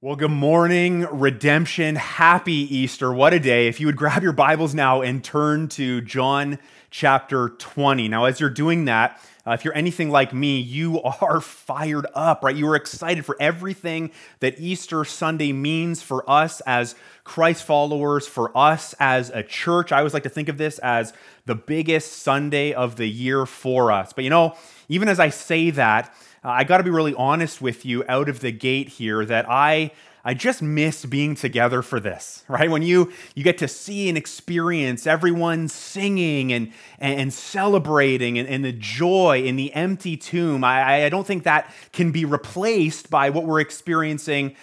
Well, good morning, Redemption. Happy Easter. What a day. If you would grab your Bibles now and turn to John chapter 20. Now, as you're doing that, if you're anything like me, you are fired up, right? You are excited for everything that Easter Sunday means for us as Christ followers, for us as a church. I always like to think of this as the biggest Sunday of the year for us. But you know, even as I say that, I got to be really honest with you out of the gate here that I just miss being together for this, right? When you get to see and experience everyone singing and celebrating and the joy in the empty tomb, I don't think that can be replaced by what we're experiencing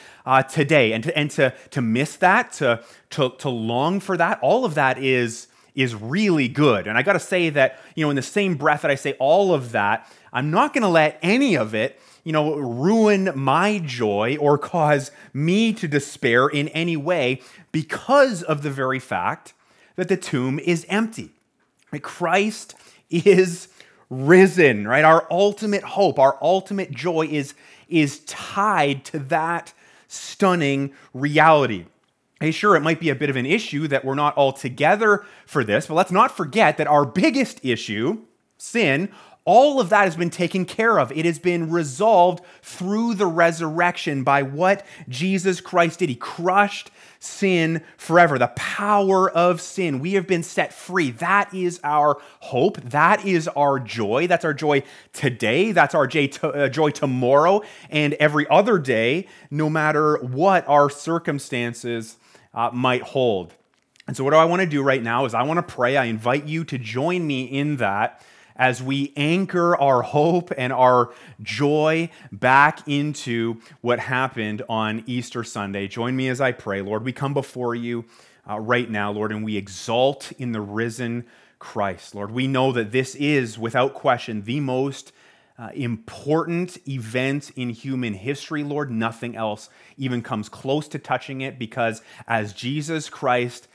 today. And to miss that, to long for that, all of that is really good. And I got to say that, you know, in the same breath that I say all of that, I'm not going to let any of it, you know, ruin my joy or cause me to despair in any way because of the very fact that the tomb is empty. Christ is risen, right? Our ultimate hope, our ultimate joy is tied to that stunning reality. Hey, sure, it might be a bit of an issue that we're not all together for this, but let's not forget that our biggest issue, sin, all of that has been taken care of. It has been resolved through the resurrection by what Jesus Christ did. He crushed sin forever, the power of sin. We have been set free. That is our hope. That is our joy. That's our joy today. That's our joy tomorrow and every other day, no matter what our circumstances might hold. And so what do I want to do right now is I want to pray. I invite you to join me in that, as we anchor our hope and our joy back into what happened on Easter Sunday. Join me as I pray. Lord, we come before you right now, Lord, and we exalt in the risen Christ. Lord, we know that this is, without question, the most important event in human history, Lord. Nothing else even comes close to touching it, because as Jesus Christ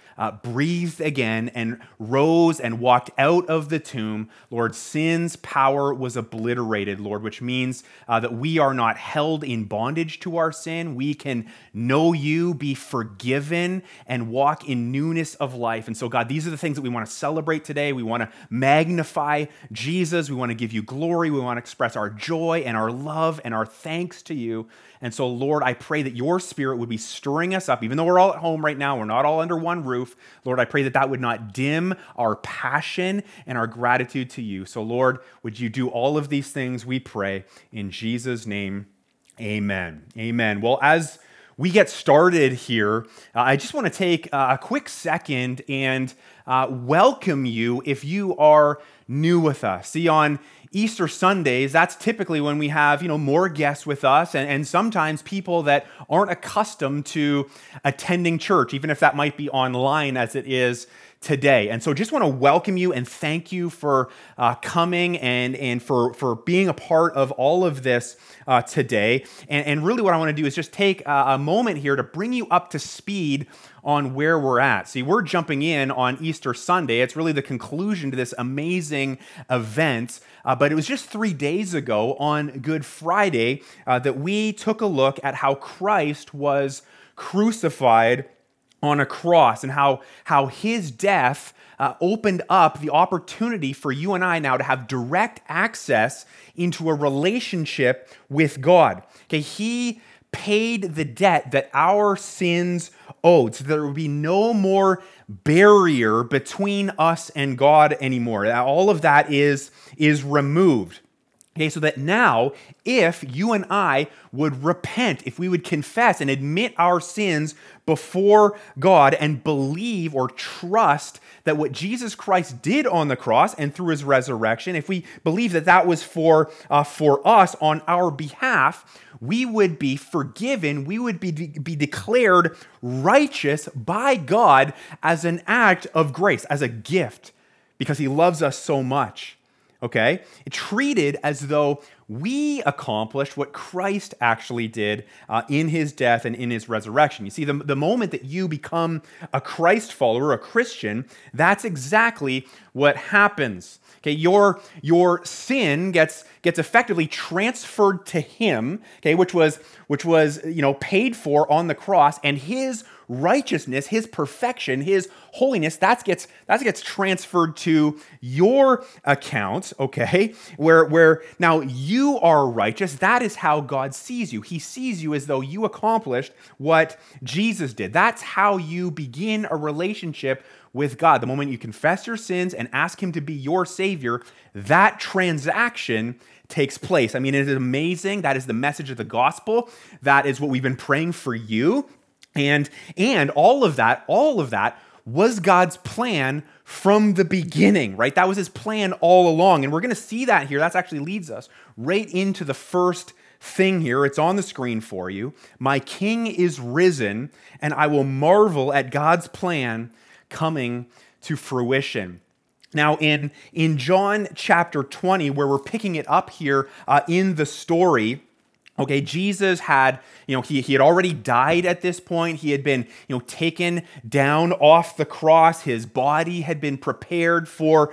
breathed again and rose and walked out of the tomb, Lord, sin's power was obliterated, Lord, which means that we are not held in bondage to our sin. We can know you, be forgiven, and walk in newness of life. And so, God, these are the things that we want to celebrate today. We want to magnify Jesus. We want to give you glory. We want to express our joy and our love and our thanks to you. And so, Lord, I pray that your Spirit would be stirring us up. Even though we're all at home right now, we're not all under one roof, Lord, I pray that that would not dim our passion and our gratitude to you. So, Lord, would you do all of these things, we pray, in Jesus' name, amen. Amen. Well, as we get started here, I just want to take a quick second and welcome you if you are new with us. See, on Easter Sundays, that's typically when we have, you know, more guests with us and sometimes people that aren't accustomed to attending church, even if that might be online as it is today. And so just want to welcome you and thank you for coming and for being a part of all of this today. And really what I want to do is just take a moment here to bring you up to speed on where we're at. See, we're jumping in on Easter Sunday. It's really the conclusion to this amazing event, but it was just 3 days ago on Good Friday that we took a look at how Christ was crucified on a cross, and how his death opened up the opportunity for you and I now to have direct access into a relationship with God. Okay, he paid the debt that our sins owed, so there would be no more barrier between us and God anymore. All of that is removed. Okay, so that now, if you and I would repent, if we would confess and admit our sins before God and believe or trust that what Jesus Christ did on the cross and through his resurrection, if we believe that that was for us on our behalf, we would be forgiven, we would be declared righteous by God as an act of grace, as a gift, because he loves us so much. okay? It's treated as though we accomplished what Christ actually did in his death and in his resurrection. You see, the moment that you become a Christ follower, a Christian, that's exactly what happens. Okay, your sin gets effectively transferred to him, okay, which was paid for on the cross, and his righteousness, his perfection, his holiness, that gets transferred to your account, okay? Where now you are righteous. That is how God sees you. He sees you as though you accomplished what Jesus did. That's how you begin a relationship with God. The moment you confess your sins and ask him to be your Savior, that transaction takes place. I mean, it is amazing. That is the message of the gospel. That is what we've been praying for you. And all of that was God's plan from the beginning, right? That was his plan all along. And we're going to see that here. That actually leads us right into the first thing here. It's on the screen for you. My King is risen, and I will marvel at God's plan coming to fruition. Now, in John chapter 20, where we're picking it up here in the story, okay, Jesus had, he had already died at this point. He had been, taken down off the cross. His body had been prepared for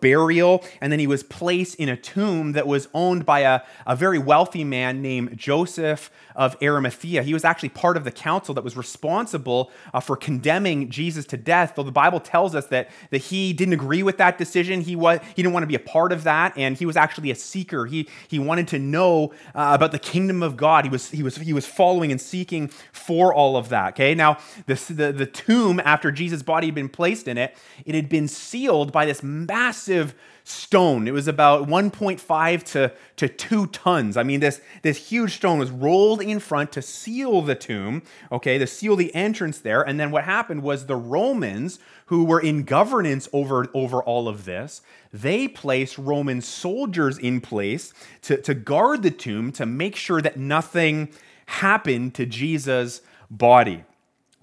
burial. And then he was placed in a tomb that was owned by a very wealthy man named Joseph of Arimathea. He was actually part of the council that was responsible for condemning Jesus to death, though the Bible tells us that he didn't agree with that decision. He didn't want to be a part of that, and he was actually a seeker. He wanted to know about the kingdom of God. He was following and seeking for all of that. Okay, now the tomb, after Jesus' body had been placed in it, it had been sealed by this massive stone. It was about 1.5 to 2 tons. I mean, this huge stone was rolled in front to seal the tomb, okay, to seal the entrance there. And then what happened was the Romans, who were in governance over all of this, they placed Roman soldiers in place to guard the tomb, to make sure that nothing happened to Jesus' body.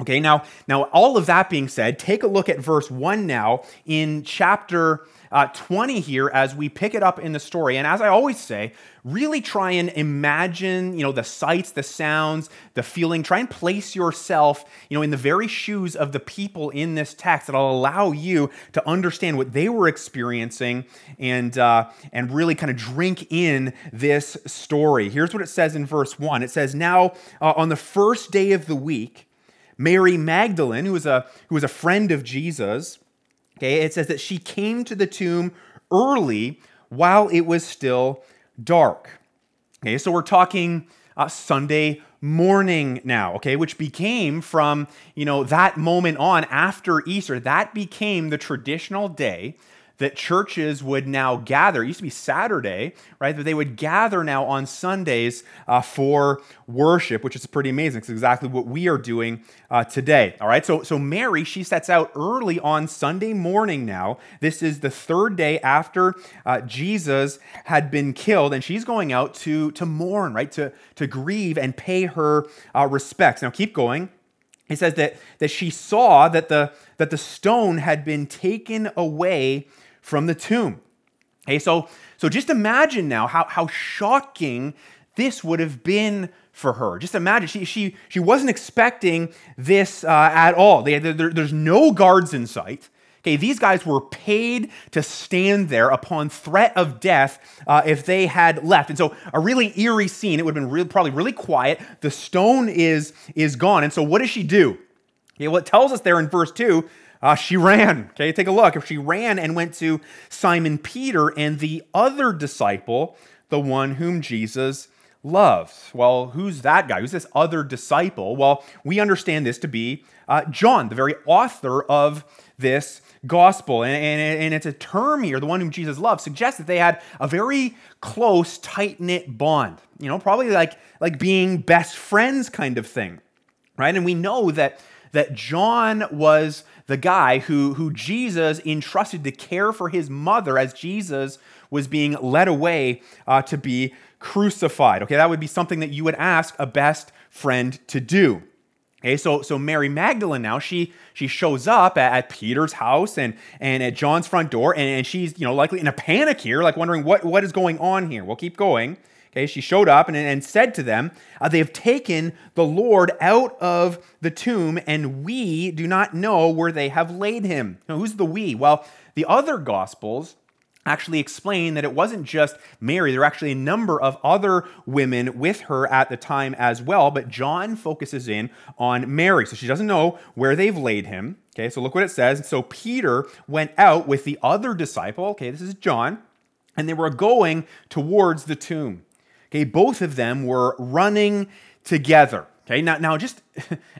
Okay, now all of that being said, take a look at verse 1 now in chapter 20 here as we pick it up in the story. And as I always say, really try and imagine, the sights, the sounds, the feeling. Try and place yourself, in the very shoes of the people in this text. That'll allow you to understand what they were experiencing and really kind of drink in this story. Here's what it says in verse 1. It says, now on the first day of the week, Mary Magdalene, who was a friend of Jesus, okay, it says that she came to the tomb early while it was still dark. Okay, so we're talking Sunday morning now, okay, which became from, that moment on after Easter, that became the traditional day that churches would now gather. It used to be Saturday, right? But they would gather now on Sundays for worship, which is pretty amazing. It's exactly what we are doing today, all right? So Mary, she sets out early on Sunday morning now. This is the third day after Jesus had been killed, and she's going out to mourn, right? To grieve and pay her respects. Now, keep going. It says that she saw that the stone had been taken away from the tomb. Okay, so just imagine now how shocking this would have been for her. Just imagine, she wasn't expecting this at all. There's no guards in sight. Okay, these guys were paid to stand there upon threat of death if they had left. And so a really eerie scene. It would have been probably really quiet. The stone is gone. And so what does she do? Okay, well, it tells us there in verse 2, she ran. Okay, take a look. She ran and went to Simon Peter and the other disciple, the one whom Jesus loved. Well, who's that guy? Who's this other disciple? Well, we understand this to be John, the very author of this gospel. And it's a term here, the one whom Jesus loved, suggests that they had a very close, tight-knit bond, probably like being best friends kind of thing, right? And we know that John was the guy who Jesus entrusted to care for his mother as Jesus was being led away to be crucified. Okay, that would be something that you would ask a best friend to do. Okay, so Mary Magdalene now, she shows up at Peter's house and at John's front door, and she's, likely in a panic here, like wondering what is going on here. We'll keep going. Okay, she showed up and said to them, they have taken the Lord out of the tomb, and we do not know where they have laid him. Now, who's the we? Well, the other Gospels actually explain that it wasn't just Mary. There were actually a number of other women with her at the time as well, but John focuses in on Mary. So she doesn't know where they've laid him. Okay, so look what it says. So Peter went out with the other disciple. Okay, this is John. And they were going towards the tomb. Okay, both of them were running together. Okay, now just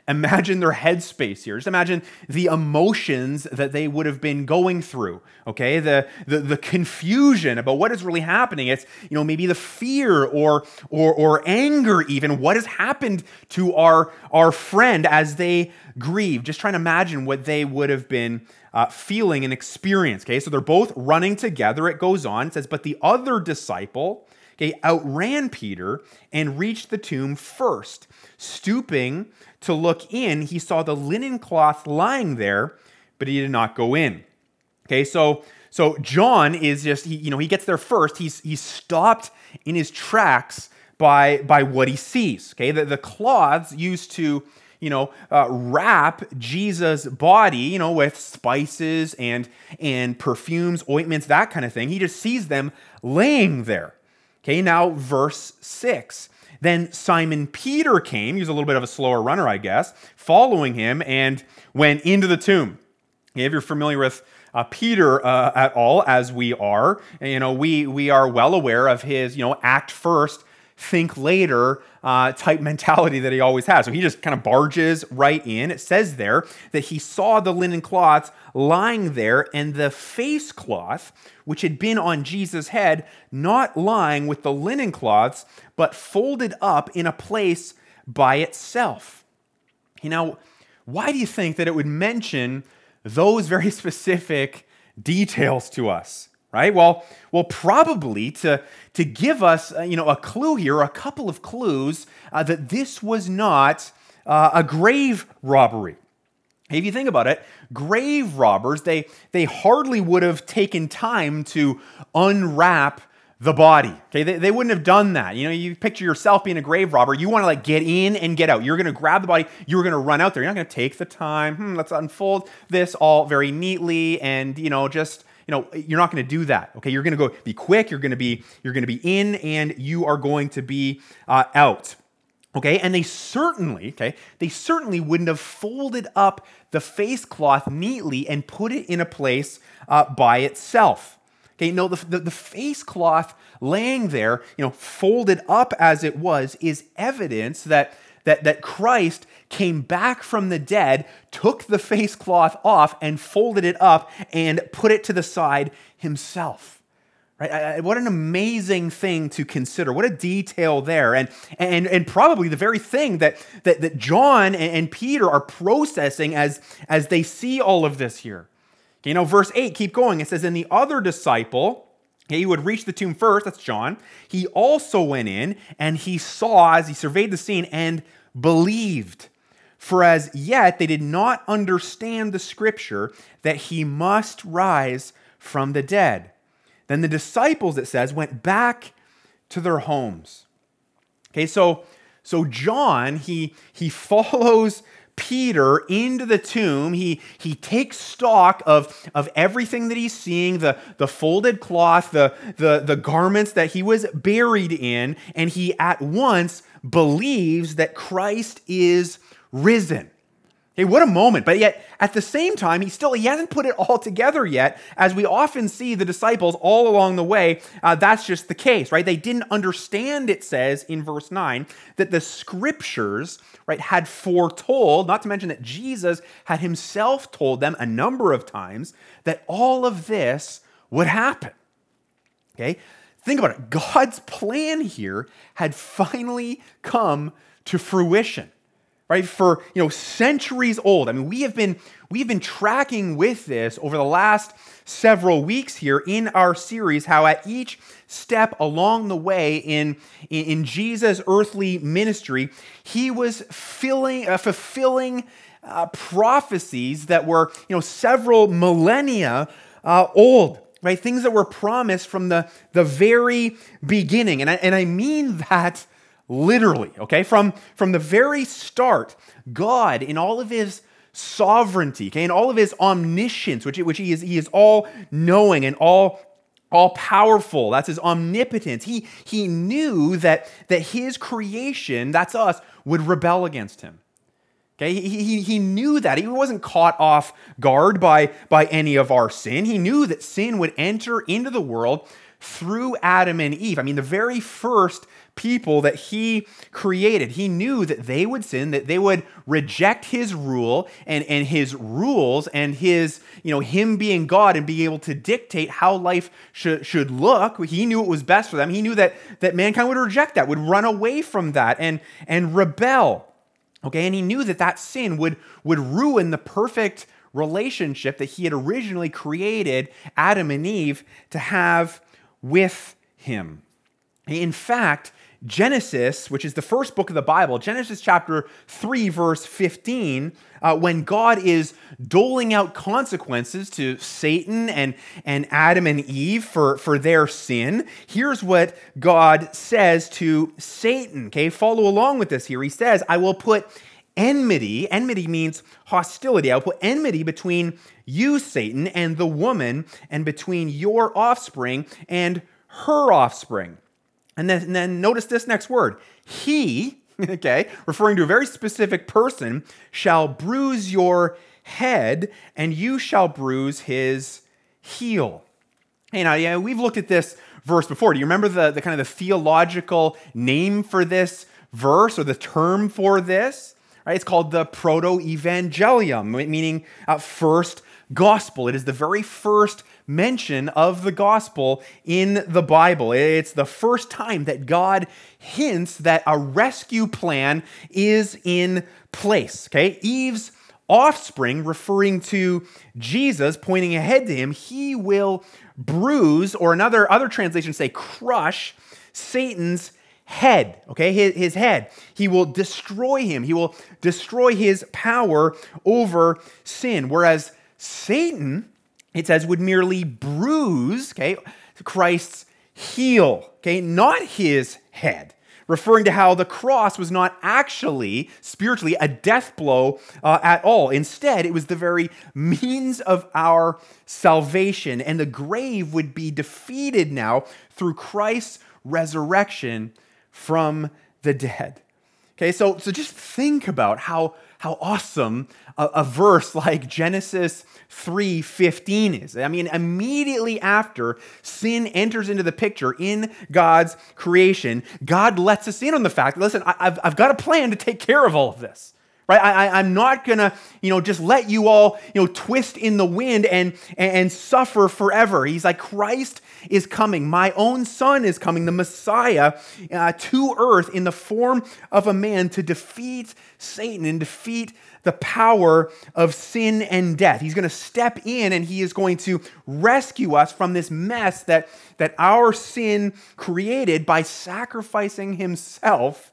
imagine their headspace here. Just imagine the emotions that they would have been going through. Okay, the confusion about what is really happening. It's maybe the fear or anger even. What has happened to our friend as they grieve? Just trying to imagine what they would have been feeling and experience. Okay, so they're both running together. It goes on. It says, but the other disciple, okay, outran Peter and reached the tomb first. Stooping to look in, he saw the linen cloth lying there, but he did not go in. Okay, so John is just, he gets there first. He's stopped in his tracks by what he sees. Okay, the cloths used to, wrap Jesus' body, with spices and perfumes, ointments, that kind of thing. He just sees them laying there. Okay, now verse 6. Then Simon Peter came, he was a little bit of a slower runner, I guess, following him and went into the tomb. Okay, if you're familiar with Peter at all, as we are, we are well aware of his, act first, think later type mentality that he always has. So he just kind of barges right in. It says there that he saw the linen cloths lying there and the face cloth, which had been on Jesus' head, not lying with the linen cloths, but folded up in a place by itself. Why do you think that it would mention those very specific details to us? Right? Well, probably to give us, a clue here, a couple of clues that this was not a grave robbery. If you think about it, grave robbers, they hardly would have taken time to unwrap the body. Okay, they wouldn't have done that. You picture yourself being a grave robber. You want to get in and get out. You're going to grab the body. You're going to run out there. You're not going to take the time. Let's unfold this all very neatly and, you're not going to do that. Okay, you're going to go be quick. You're going to be in, and you are going to be out. Okay, and they certainly wouldn't have folded up the face cloth neatly and put it in a place by itself. Okay, no, the face cloth laying there, folded up as it was, is evidence that Christ came back from the dead, took the face cloth off and folded it up and put it to the side himself. Right? What an amazing thing to consider. What a detail there. And probably the very thing that John and Peter are processing as they see all of this here. Okay, verse 8, keep going. It says, and the other disciple, he would reach the tomb first, that's John. He also went in and he saw, as he surveyed the scene, and believed. For as yet they did not understand the scripture that he must rise from the dead. Then the disciples, it says, went back to their homes. Okay, so John, he follows Peter into the tomb. He takes stock of everything that he's seeing, the folded cloth, the garments that he was buried in, and he at once believes that Christ is risen. Hey, what a moment. But yet, at the same time, he hasn't put it all together yet, as we often see the disciples all along the way. That's just the case, right? They didn't understand, it says in verse 9, that the scriptures, right, had foretold, not to mention that Jesus had himself told them a number of times that all of this would happen. Okay? Think about it. God's plan here had finally come to fruition. right? For, you know, centuries old. I mean, we've been tracking with this over the last several weeks here in our series, how at each step along the way in Jesus' earthly ministry, he was fulfilling prophecies that were, you know, several millennia old, right? Things that were promised from the very beginning. And I mean that literally, okay? From the very start, God, in all of his sovereignty, okay, in all of his omniscience, which he is all-knowing and all-powerful, that's his omnipotence. He knew that his creation, that's us, would rebel against him. Okay, he knew that. He wasn't caught off guard by any of our sin. He knew that sin would enter into the world through Adam and Eve. I mean, the very first people that he created, he knew that they would sin, that they would reject his rule and his rules and his, you know, him being God and being able to dictate how life should look. He knew it was best for them. He knew that mankind would reject that, would run away from that and rebel. Okay, and he knew that sin would ruin the perfect relationship that he had originally created Adam and Eve to have with him. In fact, Genesis, which is the first book of the Bible, Genesis chapter 3, verse 15, when God is doling out consequences to Satan and Adam and Eve for their sin, here's what God says to Satan. Okay, follow along with this here. He says, I will put enmity. Enmity means hostility. I will put enmity between you, Satan, and the woman, and between your offspring and her offspring. And then notice this next word, he, okay, referring to a very specific person, shall bruise your head and you shall bruise his heel. You know, yeah, we've looked at this verse before. Do you remember the kind of the theological name for this verse or the term for this? Right, it's called the Proto-Evangelium, meaning first gospel. It is the very first mention of the gospel in the Bible. It's the first time that God hints that a rescue plan is in place. Okay, Eve's offspring, referring to Jesus, pointing ahead to him, he will bruise, or other translations say crush, Satan's head, okay, his head. He will destroy him. He will destroy his power over sin, whereas Satan, it says, would merely bruise, okay, Christ's heel, okay, not his head, referring to how the cross was not actually, spiritually, a death blow at all. Instead, it was the very means of our salvation, and the grave would be defeated now through Christ's resurrection from the dead. Okay, so just think about how awesome a verse like Genesis 3:15 is. I mean, immediately after sin enters into the picture in God's creation, God lets us in on the fact, listen, I've got a plan to take care of all of this. Right? I'm not gonna, you know, just let you all, you know, twist in the wind and suffer forever. He's like, Christ is coming. My own son is coming, the Messiah, to earth in the form of a man to defeat Satan and defeat the power of sin and death. He's gonna step in and he is going to rescue us from this mess that our sin created by sacrificing himself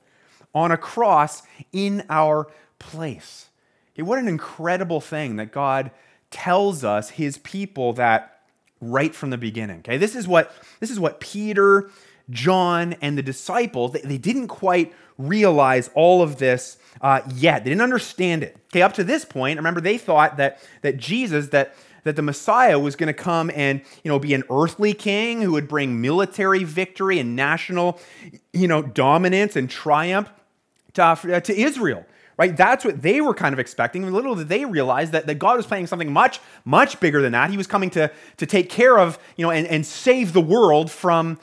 on a cross in our place. Okay, what an incredible thing that God tells us, his people, that right from the beginning. Okay, this is what Peter, John, and the disciples, they didn't quite realize all of this yet. They didn't understand it. Okay, up to this point, remember, they thought that Jesus, that the Messiah was going to come and, you know, be an earthly king who would bring military victory and national, you know, dominance and triumph to Israel. Right? That's what they were kind of expecting. Little did they realize that God was planning something much, much bigger than that. He was coming to take care of, you know, and save the world from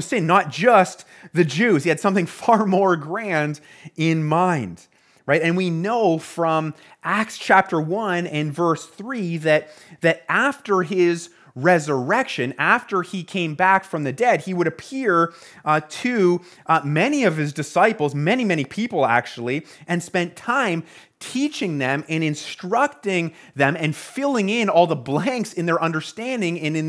sin, not just the Jews. He had something far more grand in mind, right? And we know from Acts chapter 1 and verse 3 that after his resurrection, after he came back from the dead, he would appear to many of his disciples, many people actually, and spent time teaching them and instructing them and filling in all the blanks in their understanding and in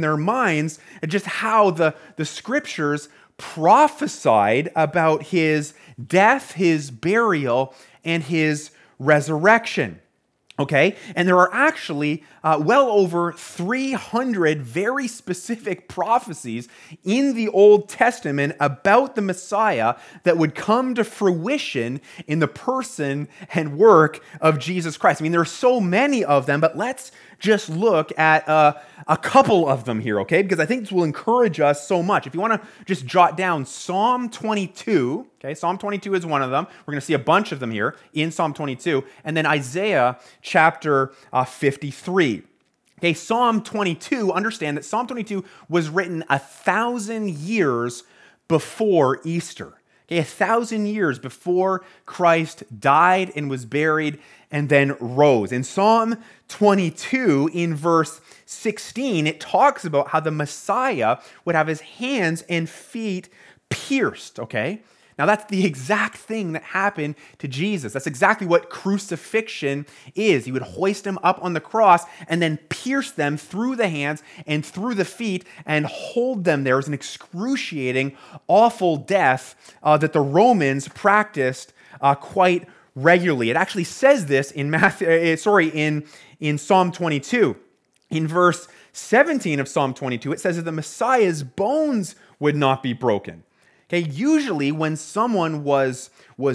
their minds, just how the scriptures prophesied about his death, his burial, and his resurrection. Okay, and there are actually well over 300 very specific prophecies in the Old Testament about the Messiah that would come to fruition in the person and work of Jesus Christ. I mean, there are so many of them, but let's just look at a couple of them here, okay? Because I think this will encourage us so much. If you want to just jot down Psalm 22, okay? Psalm 22 is one of them. We're going to see a bunch of them here in Psalm 22. And then Isaiah chapter 53. Okay, Psalm 22, understand that Psalm 22 was written 1,000 years before Easter. Okay, 1,000 years before Christ died and was buried and then rose. In Psalm 22, in verse 16, it talks about how the Messiah would have his hands and feet pierced, okay? Now, that's the exact thing that happened to Jesus. That's exactly what crucifixion is. He would hoist him up on the cross and then pierce them through the hands and through the feet and hold them there. It was an excruciating, awful death that the Romans practiced quite regularly. It actually says this in in Psalm 22. In verse 17 of Psalm 22, it says that the Messiah's bones would not be broken. Okay, usually when someone was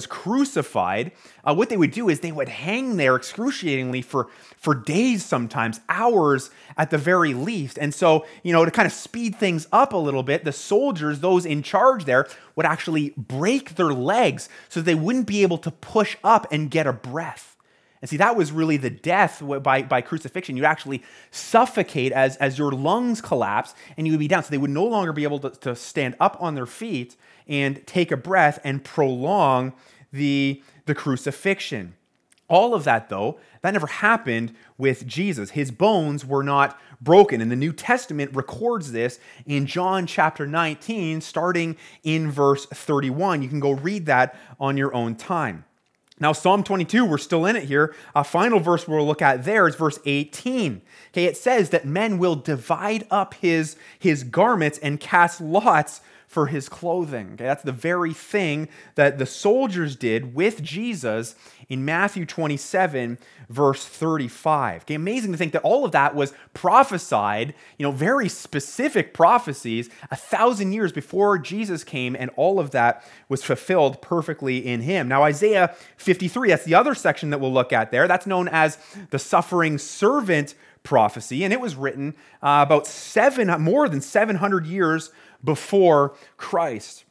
crucified, what they would do is they would hang there excruciatingly for days sometimes, hours at the very least. And so, you know, to kind of speed things up a little bit, the soldiers, those in charge there, would actually break their legs so they wouldn't be able to push up and get a breath. And see, that was really the death by crucifixion. You'd actually suffocate as your lungs collapse and you would be down. So they would no longer be able to stand up on their feet and take a breath and prolong the crucifixion. All of that, though, that never happened with Jesus. His bones were not broken. And the New Testament records this in John chapter 19, starting in verse 31. You can go read that on your own time. Now, Psalm 22, we're still in it here. A final verse we'll look at there is verse 18. Okay, it says that men will divide up his garments and cast lots for his clothing. Okay, that's the very thing that the soldiers did with Jesus in Matthew 27, verse 35. Okay, amazing to think that all of that was prophesied, you know, very specific prophecies 1,000 years before Jesus came, and all of that was fulfilled perfectly in him. Now, Isaiah 53, that's the other section that we'll look at there. That's known as the suffering servant prophecy, and it was written about more than 700 years before Christ.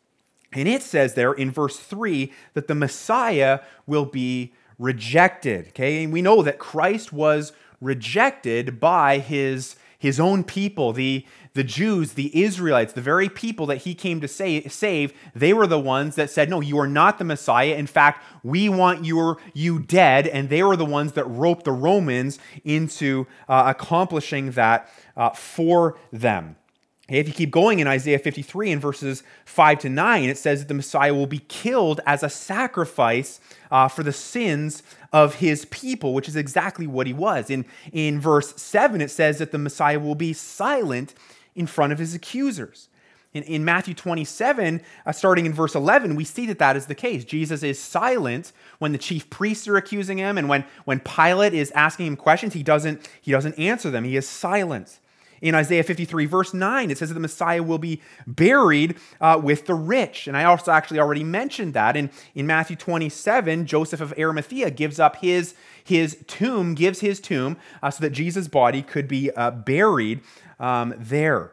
And it says there in verse 3 that the Messiah will be rejected. Okay, and we know that Christ was rejected by his own people, the Jews, the Israelites, the very people that he came to save. They were the ones that said, no, you are not the Messiah. In fact, we want you dead. And they were the ones that roped the Romans into accomplishing that for them. If you keep going in Isaiah 53 in verses 5-9, it says that the Messiah will be killed as a sacrifice for the sins of his people, which is exactly what he was. In verse 7, it says that the Messiah will be silent in front of his accusers. In Matthew 27, starting in verse 11, we see that is the case. Jesus is silent when the chief priests are accusing him, and when Pilate is asking him questions, he doesn't answer them. He is silent. In Isaiah 53, verse 9, it says that the Messiah will be buried with the rich. And I also actually already mentioned that. In Matthew 27, Joseph of Arimathea gives up his tomb so that Jesus' body could be buried there.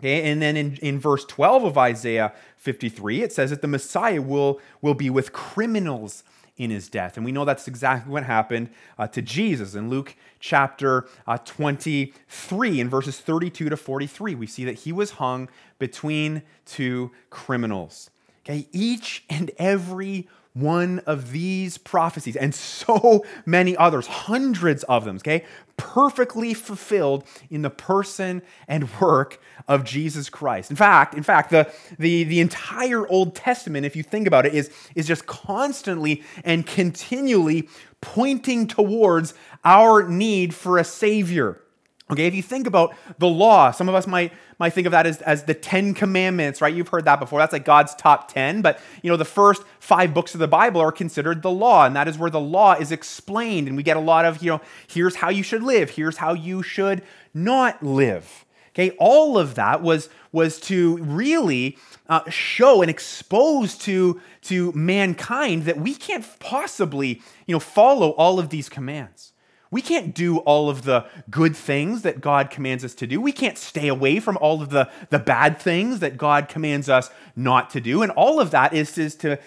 Okay? And then in verse 12 of Isaiah 53, it says that the Messiah will be with criminals in his death. And we know that's exactly what happened to Jesus. In Luke chapter 23, in verses 32-43, we see that he was hung between two criminals. Okay, each and every one of these prophecies and so many others, hundreds of them, okay, perfectly fulfilled in the person and work of Jesus Christ. In fact, the entire Old Testament, if you think about it, is just constantly and continually pointing towards our need for a Savior. Okay, if you think about the law, some of us might think of that as the 10 commandments, right? You've heard that before. That's like God's top 10, but you know, the first 5 books of the Bible are considered the law, and that is where the law is explained, and we get a lot of, you know, here's how you should live, here's how you should not live. Okay, all of that was to really show and expose to mankind that we can't possibly, you know, follow all of these commands. We can't do all of the good things that God commands us to do. We can't stay away from all of the bad things that God commands us not to do. And all of that is to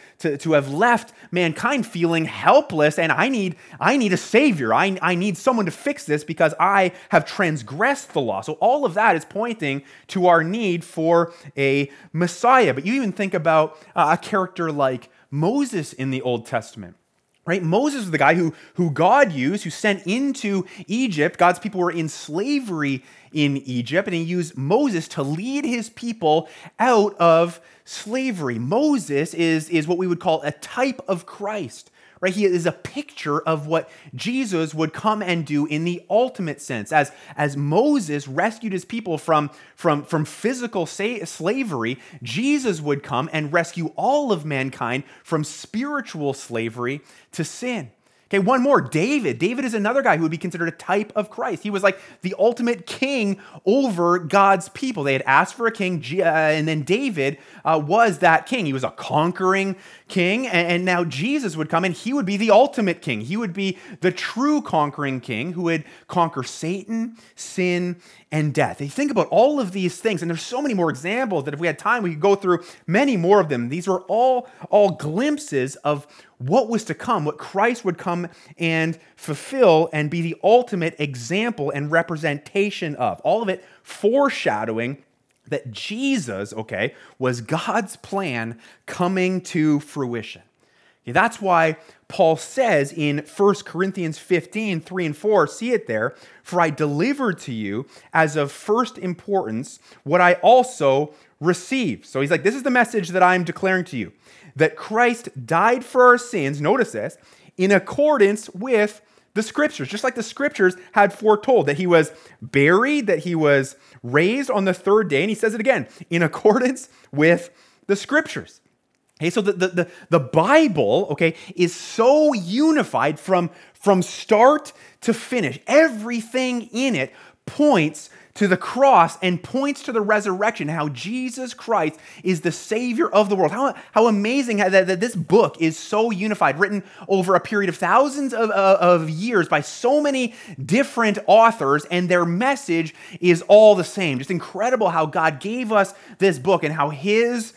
have left mankind feeling helpless and I need a savior. I need someone to fix this because I have transgressed the law. So all of that is pointing to our need for a Messiah. But you even think about a character like Moses in the Old Testament. Right? Moses was the guy who God used, who sent into Egypt. God's people were in slavery in Egypt, and he used Moses to lead his people out of slavery. Moses is what we would call a type of Christ. Right? He is a picture of what Jesus would come and do in the ultimate sense. As Moses rescued his people from physical slavery, Jesus would come and rescue all of mankind from spiritual slavery to sin. Okay, one more, David. David is another guy who would be considered a type of Christ. He was like the ultimate king over God's people. They had asked for a king, and then David was that king. He was a conquering king, and now Jesus would come, and he would be the ultimate king. He would be the true conquering king who would conquer Satan, sin, and death. And you think about all of these things, and there's so many more examples that if we had time, we could go through many more of them. These were all glimpses of what was to come, what Christ would come and fulfill and be the ultimate example and representation of. All of it foreshadowing that Jesus, okay, was God's plan coming to fruition. Okay, that's why Paul says in 1 Corinthians 15, 3 and 4, see it there, for I delivered to you as of first importance what I also received. So he's like, this is the message that I'm declaring to you, that Christ died for our sins, notice this, in accordance with the Scriptures, just like the Scriptures had foretold, that he was buried, that he was raised on the third day, and he says it again, in accordance with the Scriptures. Okay, so the Bible, okay, is so unified from start to finish. Everything in it points to the cross and points to the resurrection, how Jesus Christ is the Savior of the world. How amazing that this book is so unified, written over a period of thousands of years by so many different authors, and their message is all the same. Just incredible how God gave us this book and how His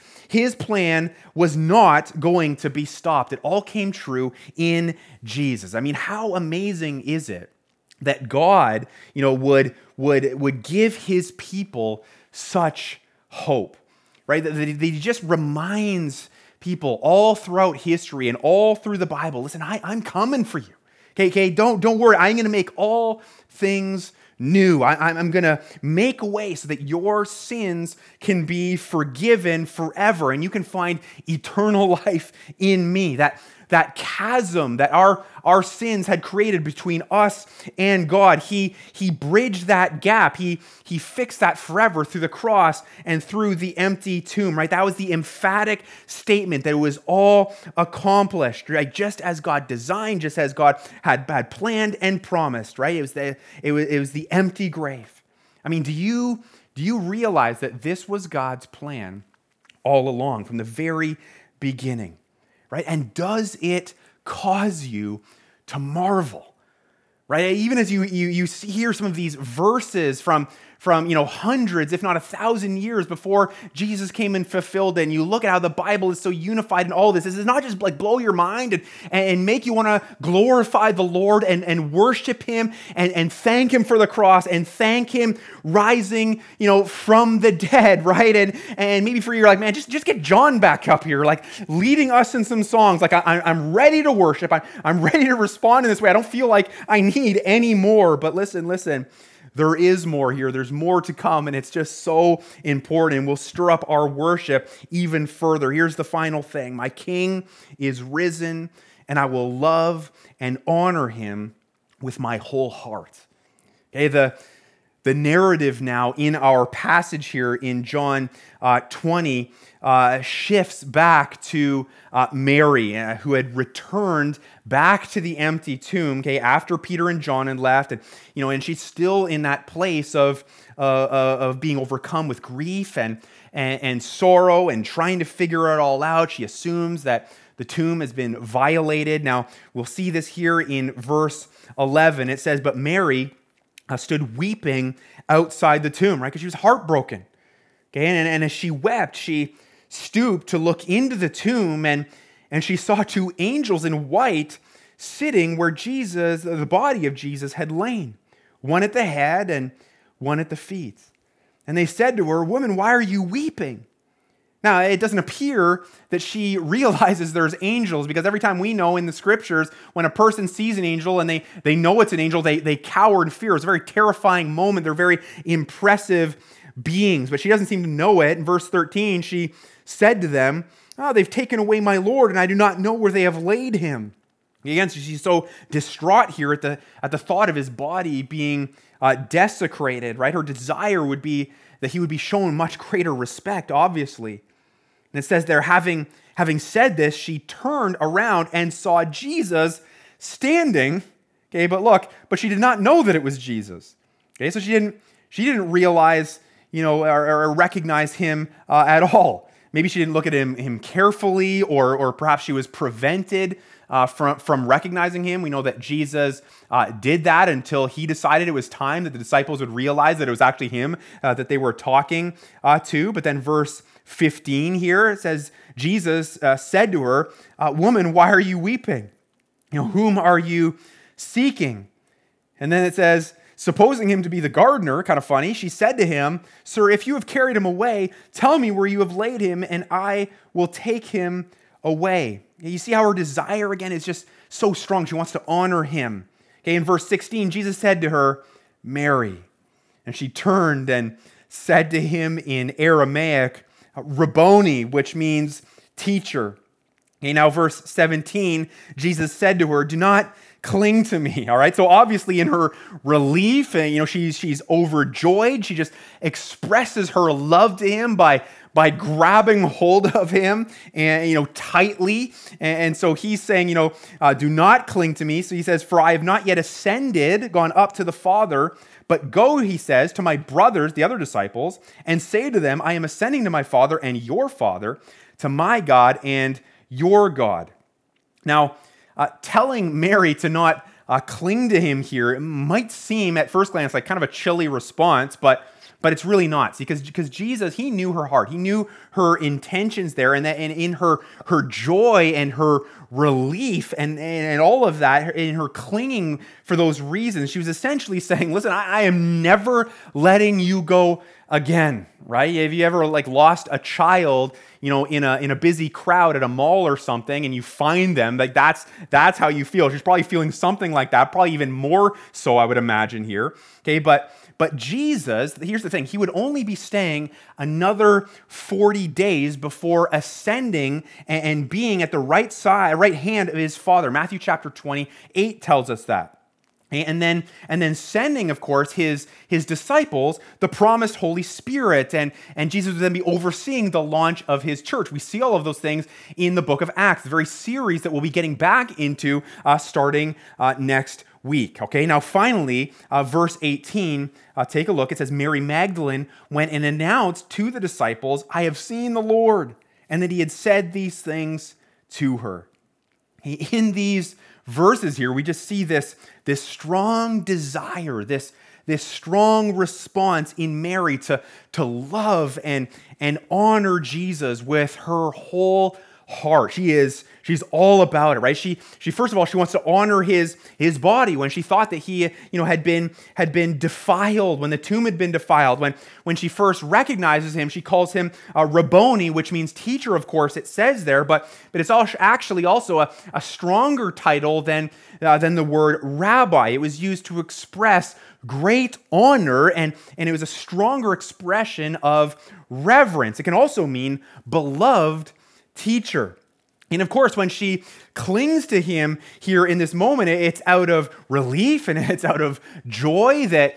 plan was not going to be stopped. It all came true in Jesus. I mean, how amazing is it that God, you know, would give his people such hope, right? That he just reminds people all throughout history and all through the Bible, listen, I'm coming for you. Okay, don't worry. I'm going to make all things new. I'm going to make a way so that your sins can be forgiven forever and you can find eternal life in me. That chasm that our sins had created between us and God, he bridged that gap. He fixed that forever through the cross and through the empty tomb, right? That was the emphatic statement that it was all accomplished, right? Just as God designed, just as God had planned and promised, right? It was the empty grave. I mean, do you realize that this was God's plan all along from the very beginning? Right? And does it cause you to marvel? right? Even as you hear some of these verses from hundreds, if not 1,000 years before Jesus came and fulfilled it, and you look at how the Bible is so unified in all this. This is not just like blow your mind and make you want to glorify the Lord and worship him and thank him for the cross and thank him rising, from the dead, right? And maybe for you, you're like, man, just get John back up here, like leading us in some songs. Like I'm ready to worship. I'm ready to respond in this way. I don't feel like I need any more, but listen. There is more here. There's more to come, and it's just so important. We'll stir up our worship even further. Here's the final thing. My King is risen, and I will love and honor him with my whole heart. Okay, the narrative now in our passage here in John 20 shifts back to Mary, who had returned back to the empty tomb, okay, after Peter and John had left, and she's still in that place of being overcome with grief and sorrow and trying to figure it all out. She assumes that the tomb has been violated. Now, we'll see this here in verse 11. It says, but Mary stood weeping outside the tomb, right? Because she was heartbroken. Okay, and as she wept, she stooped to look into the tomb, and she saw two angels in white sitting where Jesus, the body of Jesus, had lain, one at the head and one at the feet. And they said to her, "Woman, why are you weeping?" Now, it doesn't appear that she realizes there's angels, because every time we know in the scriptures, when a person sees an angel and they know it's an angel, they cower in fear. It's a very terrifying moment. They're very impressive beings, but she doesn't seem to know it. In verse 13, she said to them, "Oh, they've taken away my Lord, and I do not know where they have laid him." Again, she's so distraught here at the thought of his body being desecrated, right? Her desire would be that he would be shown much greater respect, obviously. And it says there, having said this, she turned around and saw Jesus standing. Okay, but she did not know that it was Jesus. Okay, so she didn't realize, or recognize him at all. Maybe she didn't look at him carefully, or perhaps she was prevented from recognizing him. We know that Jesus did that until he decided it was time that the disciples would realize that it was actually him that they were talking to. But then verse 15 here, it says, Jesus said to her, "Woman, why are you weeping? Whom are you seeking?" And then it says, supposing him to be the gardener, kind of funny, she said to him, "Sir, if you have carried him away, tell me where you have laid him, and I will take him away." You see how her desire, again, is just so strong. She wants to honor him. Okay, in verse 16, Jesus said to her, "Mary." And she turned and said to him in Aramaic, "Rabboni," which means teacher. Okay, now verse 17, Jesus said to her, "Do not cling to me," all right? So obviously in her relief, she's overjoyed. She just expresses her love to him by grabbing hold of him and tightly. And so he's saying, "Do not cling to me." So he says, "For I have not yet ascended, gone up to the Father, but go," he says, "to my brothers," the other disciples, "and say to them, I am ascending to my Father and your Father, to my God and your God." Now, telling Mary to not cling to him here, it might seem at first glance like kind of a chilly response, but it's really not. See, because Jesus, he knew her heart. He knew her intentions there, and in her joy and her relief and all of that, in her clinging for those reasons, she was essentially saying, listen, I am never letting you go again, right? Have you ever lost a child, in a busy crowd at a mall or something, and you find them? That's how you feel. She's probably feeling something like that, probably even more so, I would imagine here. Okay, but Jesus, here's the thing, he would only be staying another 40 days before ascending and being at the right hand of his Father. Matthew chapter 28 tells us that. And then sending, of course, his disciples, the promised Holy Spirit, and Jesus would then be overseeing the launch of his church. We see all of those things in the book of Acts, the very series that we'll be getting back into starting next week. Okay, now finally, verse 18, take a look. It says, Mary Magdalene went and announced to the disciples, "I have seen the Lord," and that he had said these things to her. In these verses here, we just see this strong desire, this strong response in Mary to love and honor Jesus with her whole heart. She's all about it, right? She first of all, she wants to honor his body when she thought that he, had been defiled, when the tomb had been defiled. When she first recognizes him, she calls him Rabboni, which means teacher, of course, it says there, but it's actually also a stronger title than the word rabbi. It was used to express great honor, and it was a stronger expression of reverence. It can also mean beloved teacher. And of course, when she clings to him here in this moment, it's out of relief and it's out of joy that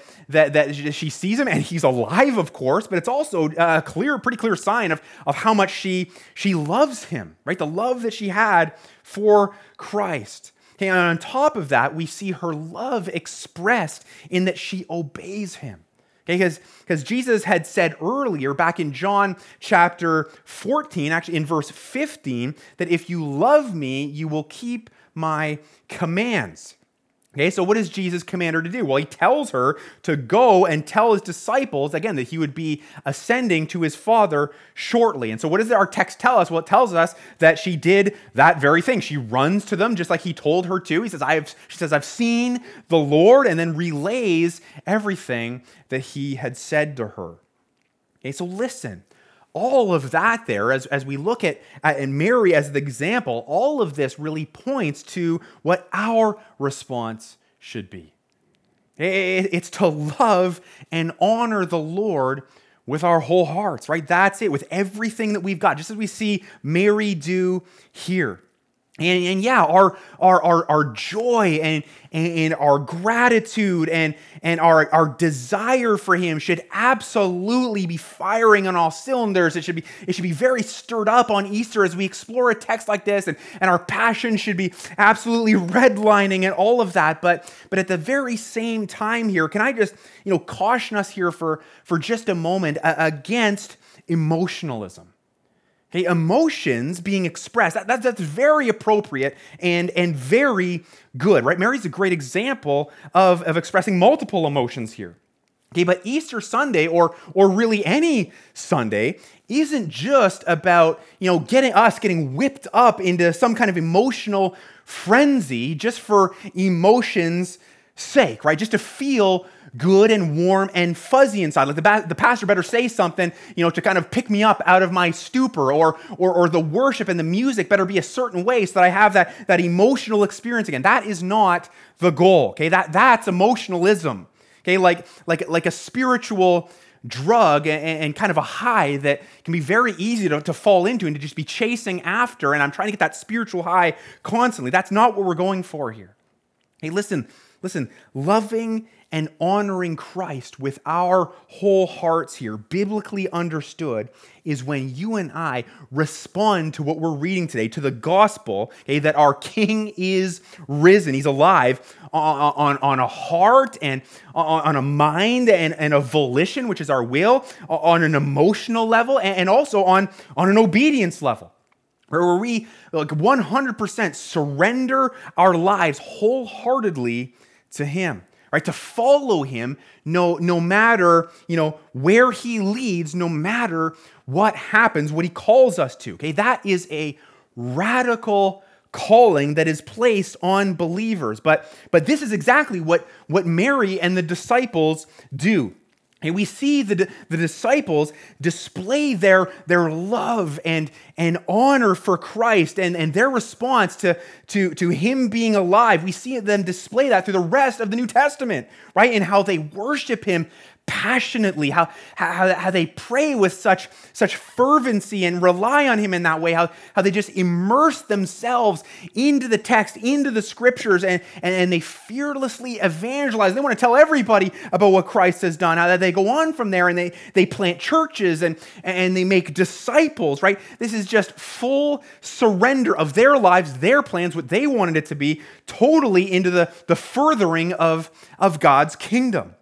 she sees him, and he's alive, of course, but it's also a pretty clear sign of how much she loves him, right? The love that she had for Christ. Okay, and on top of that, we see her love expressed in that she obeys him. Okay, because Jesus had said earlier, back in John chapter 14, actually in verse 15, that if you love me, you will keep my commands. Okay, so what does Jesus command her to do? Well, he tells her to go and tell his disciples, again, that he would be ascending to his Father shortly. And so what does our text tell us? Well, it tells us that she did that very thing. She runs to them just like he told her to. She says, I've seen the Lord, and then relays everything that he had said to her. Okay, so listen. All of that there, as we look at Mary as the example, all of this really points to what our response should be. It's to love and honor the Lord with our whole hearts, right? That's it, with everything that we've got, just as we see Mary do here. And yeah, our joy and our gratitude and our desire for him should absolutely be firing on all cylinders. It should be very stirred up on Easter as we explore a text like this, and our passion should be absolutely redlining and all of that. But at the very same time here, can I just caution us here for just a moment against emotionalism? Okay, emotions being expressed, that's very appropriate and very good, right? Mary's a great example of expressing multiple emotions here. Okay, but Easter Sunday, or really any Sunday, isn't just about getting whipped up into some kind of emotional frenzy just for emotion's sake, right? Just to feel good and warm and fuzzy inside. Like the pastor better say something, to kind of pick me up out of my stupor, or the worship and the music better be a certain way so that I have that emotional experience again. That is not the goal. Okay, that's emotionalism. Okay, like a spiritual drug and kind of a high that can be very easy to fall into and to just be chasing after. And I'm trying to get that spiritual high constantly. That's not what we're going for here. Hey, listen, loving and honoring Christ with our whole hearts here, biblically understood, is when you and I respond to what we're reading today, to the gospel, okay, that our King is risen, he's alive, on a heart and on a mind and a volition, which is our will, on an emotional level, and also on an obedience level, where we 100% surrender our lives wholeheartedly to him. Right, to follow him no matter, where he leads, no matter what happens, what he calls us to. Okay, that is a radical calling that is placed on believers. But this is exactly what Mary and the disciples do. And we see the disciples display their love and honor for Christ and their response to him being alive. We see them display that through the rest of the New Testament, right? And how they worship him passionately, how they pray with such fervency and rely on him in that way, how they just immerse themselves into the text, into the scriptures, and they fearlessly evangelize. They want to tell everybody about what Christ has done, how they go on from there and they plant churches and they make disciples, right? This is just full surrender of their lives, their plans, what they wanted it to be, totally into the furthering of God's kingdom.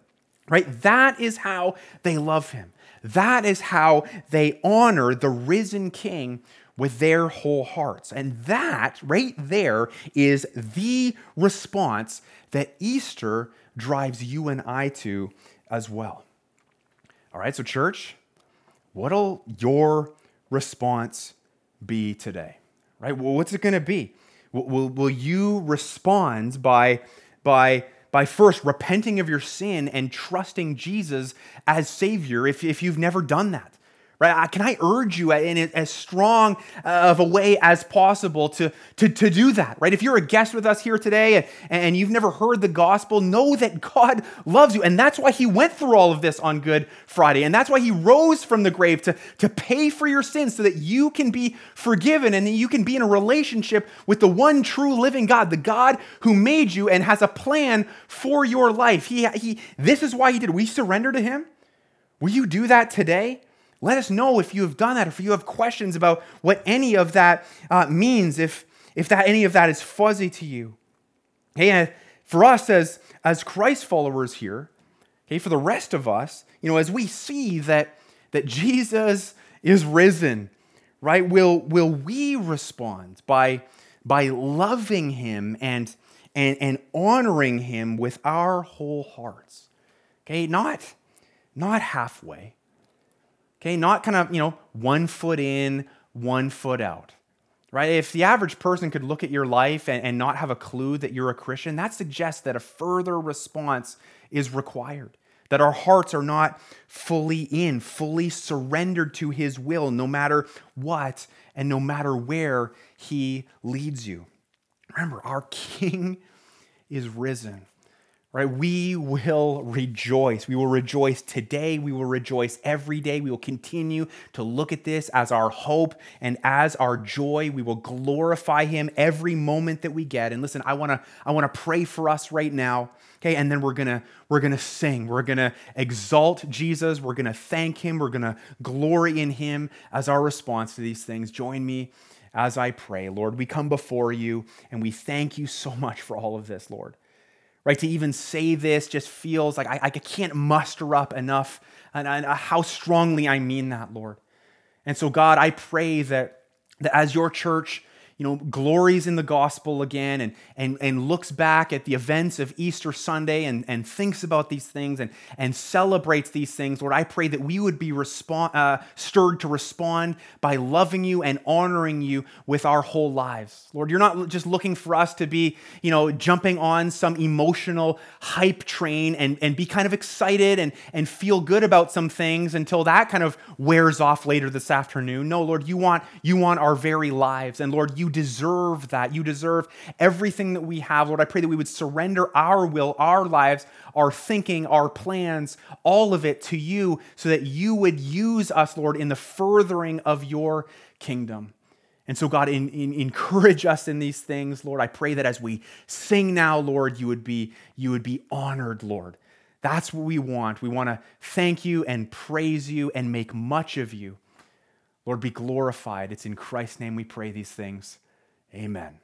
Right? That is how they love him. That is how they honor the risen King with their whole hearts. And that right there is the response that Easter drives you and I to as well. All right, so church, what'll your response be today? Right? Well, what's it going to be? Will you respond by first repenting of your sin and trusting Jesus as Savior if you've never done that? Right? Can I urge you in as strong of a way as possible to do that? Right? If you're a guest with us here today and you've never heard the gospel, know that God loves you. And that's why he went through all of this on Good Friday. And that's why he rose from the grave to pay for your sins so that you can be forgiven and that you can be in a relationship with the one true living God, the God who made you and has a plan for your life. This is why he did. We surrender to him. Will you do that today? Let us know if you have done that, if you have questions about what any of that means, if any of that is fuzzy to you. Okay, and for us as Christ followers here, okay, for the rest of us, you know, as we see that Jesus is risen, right? Will we respond by loving him and honoring him with our whole hearts? Okay, not halfway. Okay, not kind of, you know, one foot in, one foot out, right? If the average person could look at your life and not have a clue that you're a Christian, that suggests that a further response is required, that our hearts are not fully in, fully surrendered to his will, no matter what and no matter where he leads you. Remember, our King is risen. Right, we will rejoice. We will rejoice today. We will rejoice every day. We will continue to look at this as our hope and as our joy. We will glorify him every moment that we get. And listen, I wanna pray for us right now. Okay, and then we're gonna sing. We're gonna exalt Jesus. We're gonna thank him. We're gonna glory in him as our response to these things. Join me as I pray. Lord, we come before you and we thank you so much for all of this, Lord. Right, to even say this just feels like I can't muster up enough and how strongly I mean that, Lord. And so, God, I pray that as your church, you know, glories in the gospel again and looks back at the events of Easter Sunday and thinks about these things and celebrates these things, Lord, I pray that we would be stirred to respond by loving you and honoring you with our whole lives. Lord, you're not just looking for us to be, you know, jumping on some emotional hype train and be kind of excited and feel good about some things until that kind of wears off later this afternoon. No, Lord, you want our very lives. And Lord, you deserve that. You deserve everything that we have. Lord, I pray that we would surrender our will, our lives, our thinking, our plans, all of it to you so that you would use us, Lord, in the furthering of your kingdom. And so, God, encourage us in these things, Lord. I pray that as we sing now, Lord, you would be honored, Lord. That's what we want. We want to thank you and praise you and make much of you. Lord, be glorified. It's in Christ's name we pray these things. Amen.